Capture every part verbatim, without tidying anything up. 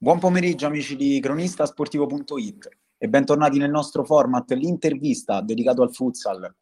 Buon pomeriggio amici di Cronista Sportivo.it e bentornati nel nostro format L'Intervista dedicato al futsal.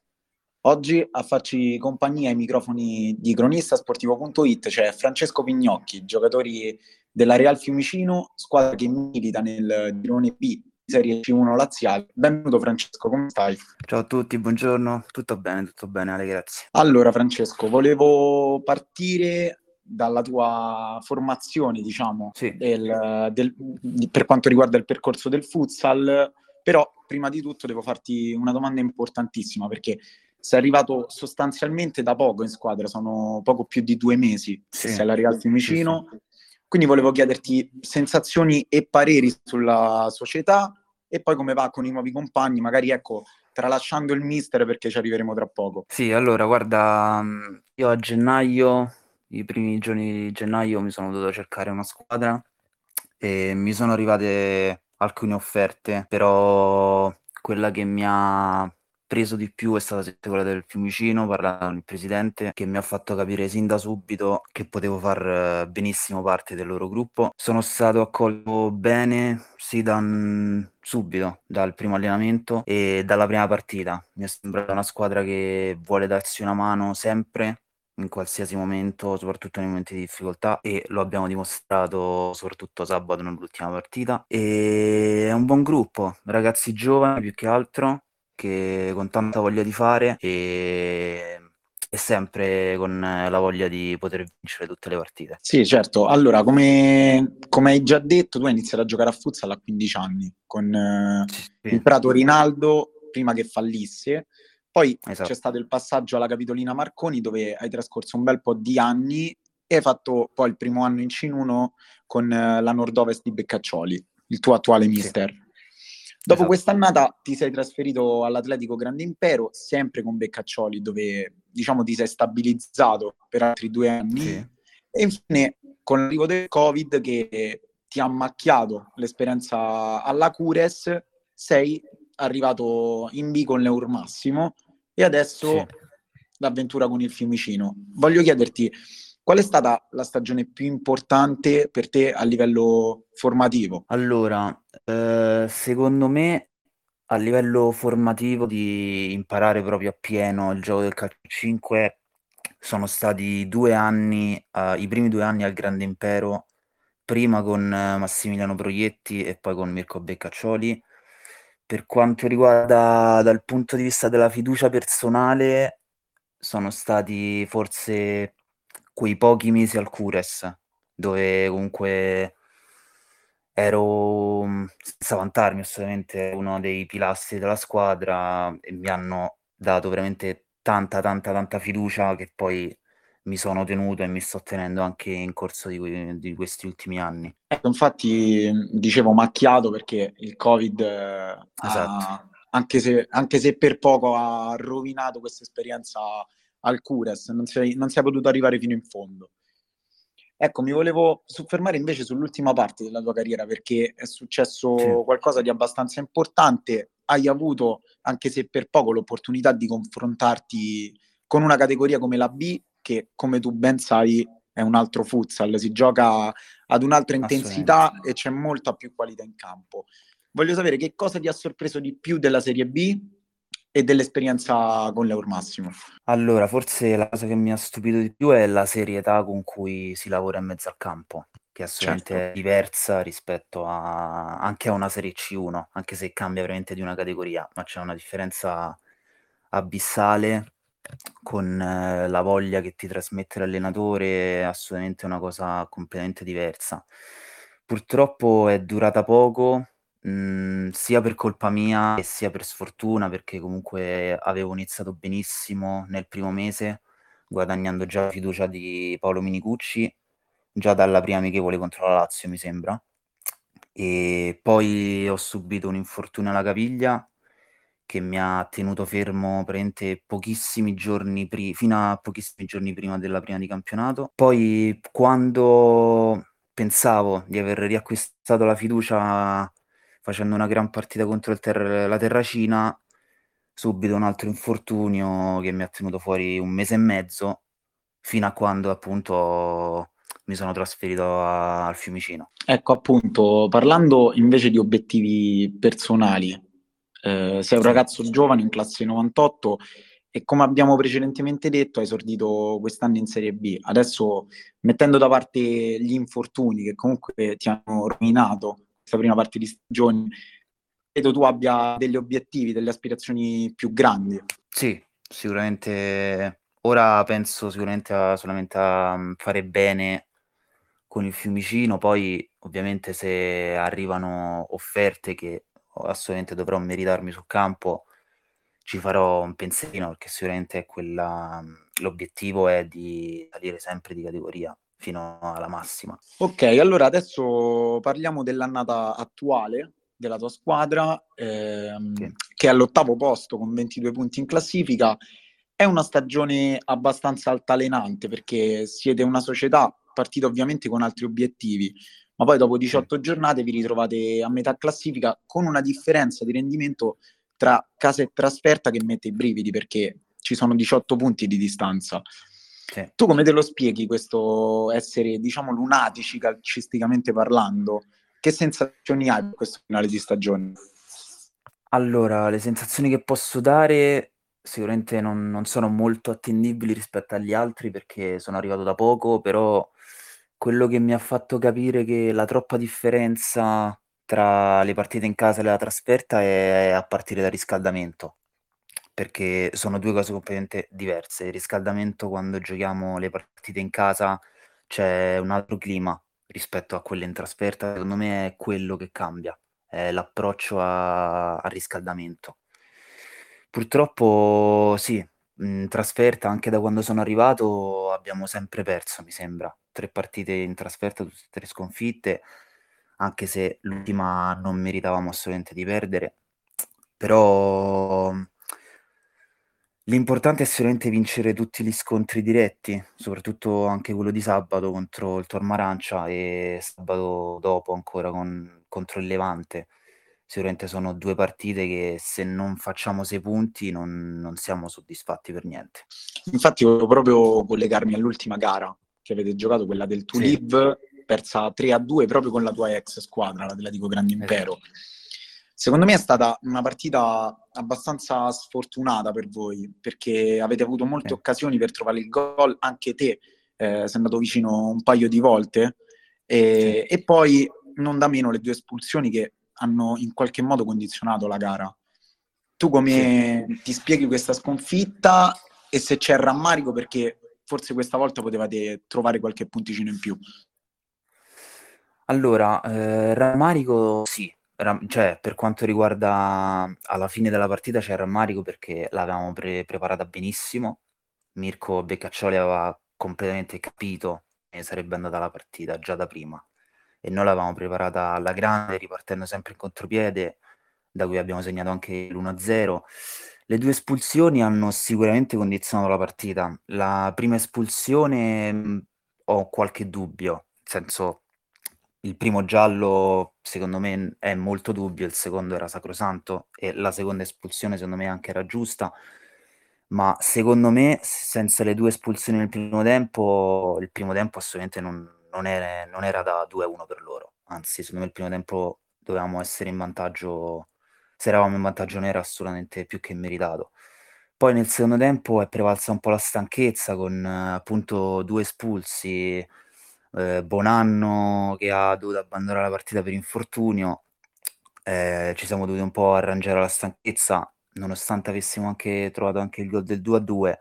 Oggi a farci compagnia ai microfoni di Cronista Sportivo.it c'è Francesco Pignocchi, giocatore della Real Fiumicino, squadra che milita nel girone B, Serie C uno Laziale. Benvenuto Francesco, come stai? Ciao a tutti, buongiorno, tutto bene, tutto bene, Ale, grazie. Allora Francesco, volevo partire dalla tua formazione, diciamo, sì. del, del, di, per quanto riguarda il percorso del futsal, però prima di tutto devo farti una domanda importantissima, perché sei arrivato sostanzialmente da poco in squadra, sono poco più di due mesi sì. che sei alla Real Fiumicino, sì, sì. quindi volevo chiederti sensazioni e pareri sulla società e poi come va con i nuovi compagni, magari ecco, tralasciando il mister perché ci arriveremo tra poco. Sì, allora, guarda, io a gennaio... I primi giorni di gennaio mi sono dovuto cercare una squadra e mi sono arrivate alcune offerte, però quella che mi ha preso di più è stata quella del Fiumicino, parlando con il presidente, che mi ha fatto capire sin da subito che potevo far benissimo parte del loro gruppo. Sono stato accolto bene sì da subito, dal primo allenamento e dalla prima partita. Mi è sembrata una squadra che vuole darsi una mano sempre, in qualsiasi momento, soprattutto nei momenti di difficoltà, e lo abbiamo dimostrato soprattutto sabato nell'ultima partita. E è un buon gruppo, ragazzi giovani più che altro, che con tanta voglia di fare e, e sempre con la voglia di poter vincere tutte le partite. Sì, certo. Allora, come, come hai già detto, tu hai iniziato a giocare a futsal a quindici anni con eh, sì. il Prato Rinaldo, prima che fallisse. Poi esatto. c'è stato il passaggio alla Capitolina Marconi, dove hai trascorso un bel po' di anni e hai fatto poi il primo anno in C uno con eh, la Nord-Ovest di Beccaccioli, il tuo attuale mister. Sì. Dopo esatto. quest'annata ti sei trasferito all'Atletico Grande Impero, sempre con Beccaccioli, dove diciamo ti sei stabilizzato per altri due anni. Sì. E infine con l'arrivo del Covid che ti ha macchiato l'esperienza alla Cures, sei arrivato in B con l'Eur Massimo. E adesso sì. l'avventura con il Fiumicino. Voglio chiederti, qual è stata la stagione più importante per te a livello formativo? Allora, eh, secondo me a livello formativo di imparare proprio appieno il gioco del calcio a cinque sono stati due anni, eh, i primi due anni al Grande Impero, prima con eh, Massimiliano Proietti e poi con Mirko Beccaccioli. Per quanto riguarda dal punto di vista della fiducia personale, sono stati forse quei pochi mesi al Cures, dove comunque ero, senza vantarmi assolutamente, uno dei pilastri della squadra e mi hanno dato veramente tanta, tanta, tanta fiducia che poi mi sono tenuto e mi sto tenendo anche in corso di, que- di questi ultimi anni. Ecco, infatti dicevo macchiato perché il Covid, eh, esatto. ha, anche, se, anche se per poco, ha rovinato questa esperienza al Cures, non si, non si è potuto arrivare fino in fondo. Ecco, mi volevo soffermare invece sull'ultima parte della tua carriera, perché è successo sì. qualcosa di abbastanza importante. Hai avuto, anche se per poco, l'opportunità di confrontarti con una categoria come la B, che come tu ben sai è un altro futsal, si gioca ad un'altra intensità e c'è molta più qualità in campo. Voglio sapere che cosa ti ha sorpreso di più della Serie B e dell'esperienza con l'Eur Massimo. Allora, forse la cosa che mi ha stupito di più è la serietà con cui si lavora in mezzo al campo, che è assolutamente certo. diversa rispetto a, anche a una Serie C uno, anche se cambia veramente di una categoria, ma c'è una differenza abissale con eh, la voglia che ti trasmette l'allenatore, è assolutamente una cosa completamente diversa. Purtroppo è durata poco, mh, sia per colpa mia e sia per sfortuna, perché comunque avevo iniziato benissimo nel primo mese, guadagnando già la fiducia di Paolo Minicucci, già dalla prima amichevole contro la Lazio, mi sembra. E poi ho subito un infortunio alla caviglia, che mi ha tenuto fermo praticamente pochissimi giorni pri- fino a pochissimi giorni prima della prima di campionato. Poi, quando pensavo di aver riacquistato la fiducia facendo una gran partita contro il ter- la Terracina, subito un altro infortunio che mi ha tenuto fuori un mese e mezzo, fino a quando appunto mi sono trasferito a, al Fiumicino. Ecco, appunto, parlando invece di obiettivi personali, eh, sei un ragazzo giovane in classe novantotto e, come abbiamo precedentemente detto, hai esordito quest'anno in Serie B. Adesso, mettendo da parte gli infortuni che comunque ti hanno rovinato questa prima parte di stagione, credo tu abbia degli obiettivi, delle aspirazioni più grandi. Sì, sicuramente. Ora penso sicuramente a, solamente a fare bene con il Fiumicino, poi ovviamente se arrivano offerte che assolutamente dovrò meritarmi sul campo ci farò un pensierino, perché sicuramente è quella, l'obiettivo è di salire sempre di categoria fino alla massima. Ok, allora adesso parliamo dell'annata attuale della tua squadra, ehm, sì. che è all'ottavo posto con ventidue punti in classifica. È una stagione abbastanza altalenante, perché siete una società partita ovviamente con altri obiettivi, ma poi dopo diciotto giornate vi ritrovate a metà classifica con una differenza di rendimento tra casa e trasferta che mette i brividi, perché ci sono diciotto punti di distanza. Sì. Tu come te lo spieghi questo essere, diciamo, lunatici calcisticamente parlando? Che sensazioni hai per questo finale di stagione? Allora, le sensazioni che posso dare... Sicuramente non, non sono molto attendibili rispetto agli altri, perché sono arrivato da poco, però quello che mi ha fatto capire che la troppa differenza tra le partite in casa e la trasferta è a partire dal riscaldamento, perché sono due cose completamente diverse. Il riscaldamento, quando giochiamo le partite in casa, c'è un altro clima rispetto a quelle in trasferta. Secondo me è quello che cambia, è l'approccio a, al riscaldamento. Purtroppo sì, in trasferta anche da quando sono arrivato abbiamo sempre perso, mi sembra. Tre partite in trasferta, tutte e tre sconfitte, anche se l'ultima non meritavamo assolutamente di perdere. Però l'importante è sicuramente vincere tutti gli scontri diretti, soprattutto anche quello di sabato contro il Tor Marancia e sabato dopo ancora con, contro il Levante. Sicuramente sono due partite che, se non facciamo sei punti, non, non siamo soddisfatti per niente. Infatti volevo proprio collegarmi all'ultima gara che avete giocato, quella del Tuliv, sì. persa tre a due proprio con la tua ex squadra, la dell'Atletico Grande Impero. Esatto. Secondo me è stata una partita abbastanza sfortunata per voi, perché avete avuto molte sì. occasioni per trovare il gol, anche te eh, sei andato vicino un paio di volte, e, sì. e poi non da meno le due espulsioni che hanno in qualche modo condizionato la gara. Tu come sì. ti spieghi questa sconfitta, e se c'è rammarico perché forse questa volta potevate trovare qualche punticino in più? Allora, eh, rammarico sì, Ram- cioè per quanto riguarda alla fine della partita c'è rammarico, perché l'avevamo pre- preparata benissimo. Mirko Beccaccioli aveva completamente capito che sarebbe andata la partita già da prima, e noi l'avevamo preparata alla grande, ripartendo sempre in contropiede, da cui abbiamo segnato anche l'uno a zero. Le due espulsioni hanno sicuramente condizionato la partita. La prima espulsione mh, ho qualche dubbio, nel senso, il primo giallo secondo me è molto dubbio, il secondo era sacrosanto e la seconda espulsione secondo me anche era giusta, ma secondo me senza le due espulsioni nel primo tempo, il primo tempo assolutamente non Non era, non era da due a uno per loro. Anzi, secondo me il primo tempo dovevamo essere in vantaggio, se eravamo in vantaggio non era assolutamente più che meritato. Poi nel secondo tempo è prevalsa un po' la stanchezza, con appunto due espulsi, eh, Bonanno che ha dovuto abbandonare la partita per infortunio, eh, ci siamo dovuti un po' arrangiare alla stanchezza, nonostante avessimo anche trovato anche il gol del due a due.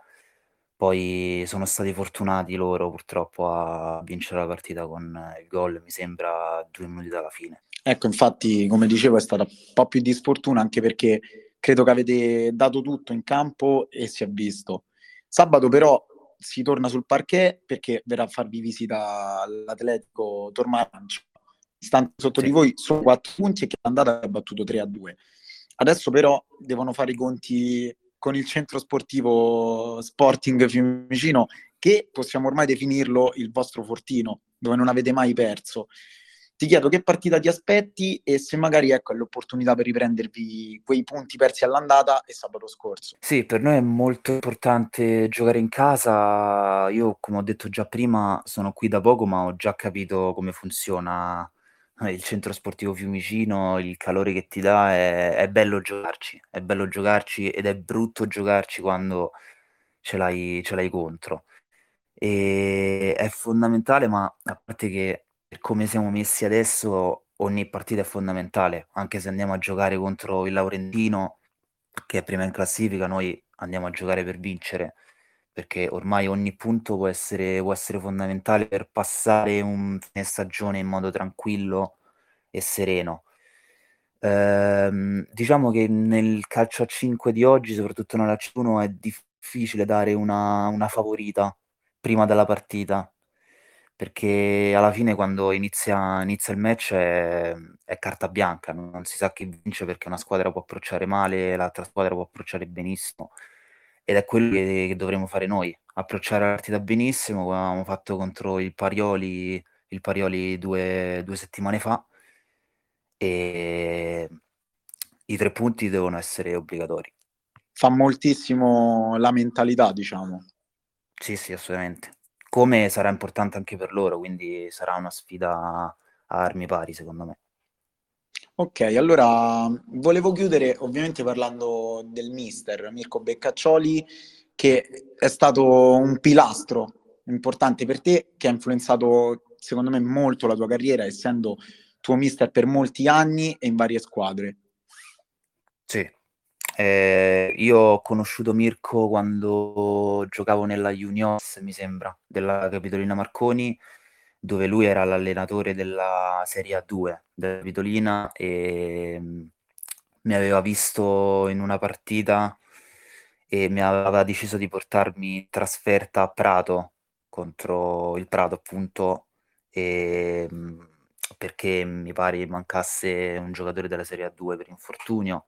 Poi sono stati fortunati loro purtroppo a vincere la partita con il gol, mi sembra, due minuti dalla fine. Ecco, infatti, come dicevo, è stata un po' più di sfortuna, anche perché credo che avete dato tutto in campo e si è visto. Sabato però si torna sul parquet, perché verrà a farvi visita l'Atletico Tor Marancia, stante sotto sì. di voi solo quattro punti, e che l'andata ha battuto tre a due. Adesso però devono fare i conti con il centro sportivo Sporting Fiumicino, che possiamo ormai definirlo il vostro fortino, dove non avete mai perso. ti chiedo che partita ti aspetti e se magari ecco è l'opportunità per riprendervi quei punti persi all'andata e sabato scorso. Sì, per noi è molto importante giocare in casa. Io, come ho detto già prima, sono qui da poco, ma ho già capito come funziona il centro sportivo Fiumicino, il calore che ti dà, è, è bello giocarci, è bello giocarci ed è brutto giocarci quando ce l'hai, ce l'hai contro. E è fondamentale, ma a parte che per come siamo messi adesso ogni partita è fondamentale, anche se andiamo a giocare contro il Laurentino che è prima in classifica, noi andiamo a giocare per vincere, perché ormai ogni punto può essere, può essere fondamentale per passare un fine stagione in modo tranquillo e sereno. Ehm, diciamo che nel calcio a cinque di oggi, soprattutto nella C uno, è difficile dare una, una favorita prima della partita, perché alla fine quando inizia, inizia il match è, è carta bianca, non si sa chi vince, perché una squadra può approcciare male, l'altra squadra può approcciare benissimo, ed è quello che, che dovremo fare noi, approcciare la partita benissimo, come avevamo fatto contro il Parioli, il Parioli due, due settimane fa, e i tre punti devono essere obbligatori. Fa moltissimo la mentalità, diciamo. Sì, sì, assolutamente. Come sarà importante anche per loro, quindi sarà una sfida a armi pari, secondo me. Ok, allora volevo chiudere ovviamente parlando del mister Mirko Beccaccioli, che è stato un pilastro importante per te, che ha influenzato secondo me molto la tua carriera, essendo tuo mister per molti anni e in varie squadre. Sì. Eh, io ho conosciuto Mirko quando giocavo nella Juniors, mi sembra, della Capitolina Marconi, dove lui era l'allenatore della Serie A due della Capitolina, e mi aveva visto in una partita e mi aveva deciso di portarmi in trasferta a Prato, contro il Prato appunto, e, perché mi pare mancasse un giocatore della Serie A due per infortunio.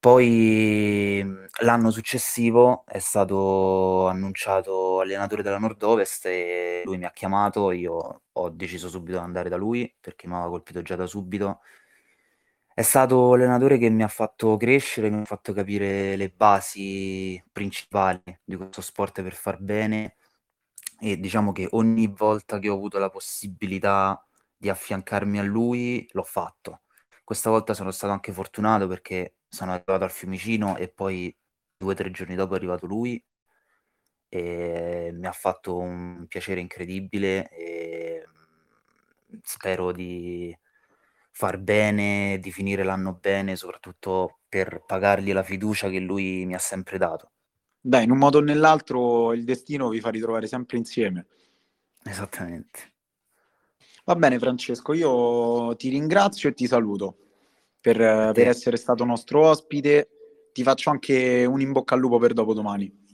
Poi l'anno successivo è stato annunciato allenatore della Nord-Ovest e lui mi ha chiamato, io ho deciso subito di andare da lui perché mi aveva colpito già da subito. È stato allenatore che mi ha fatto crescere, mi ha fatto capire le basi principali di questo sport per far bene, e diciamo che ogni volta che ho avuto la possibilità di affiancarmi a lui l'ho fatto. Questa volta sono stato anche fortunato perché sono arrivato al Fiumicino e poi due o tre giorni dopo è arrivato lui e mi ha fatto un piacere incredibile, e spero di far bene, di finire l'anno bene, soprattutto per pagargli la fiducia che lui mi ha sempre dato. Dai, in un modo o nell'altro il destino vi fa ritrovare sempre insieme. Esattamente. Va bene Francesco, io ti ringrazio e ti saluto. Per, per essere stato nostro ospite. Ti faccio anche un in bocca al lupo per dopodomani.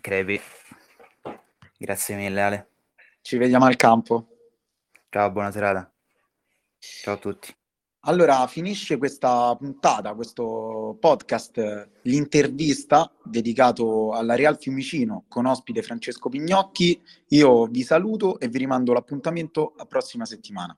Crepi. Grazie mille Ale. Ci vediamo al campo. Ciao, buona serata. Ciao a tutti. Allora finisce questa puntata, questo podcast L'Intervista, dedicato alla Real Fiumicino con ospite Francesco Pignocchi. Io vi saluto e vi rimando l'appuntamento a prossima settimana.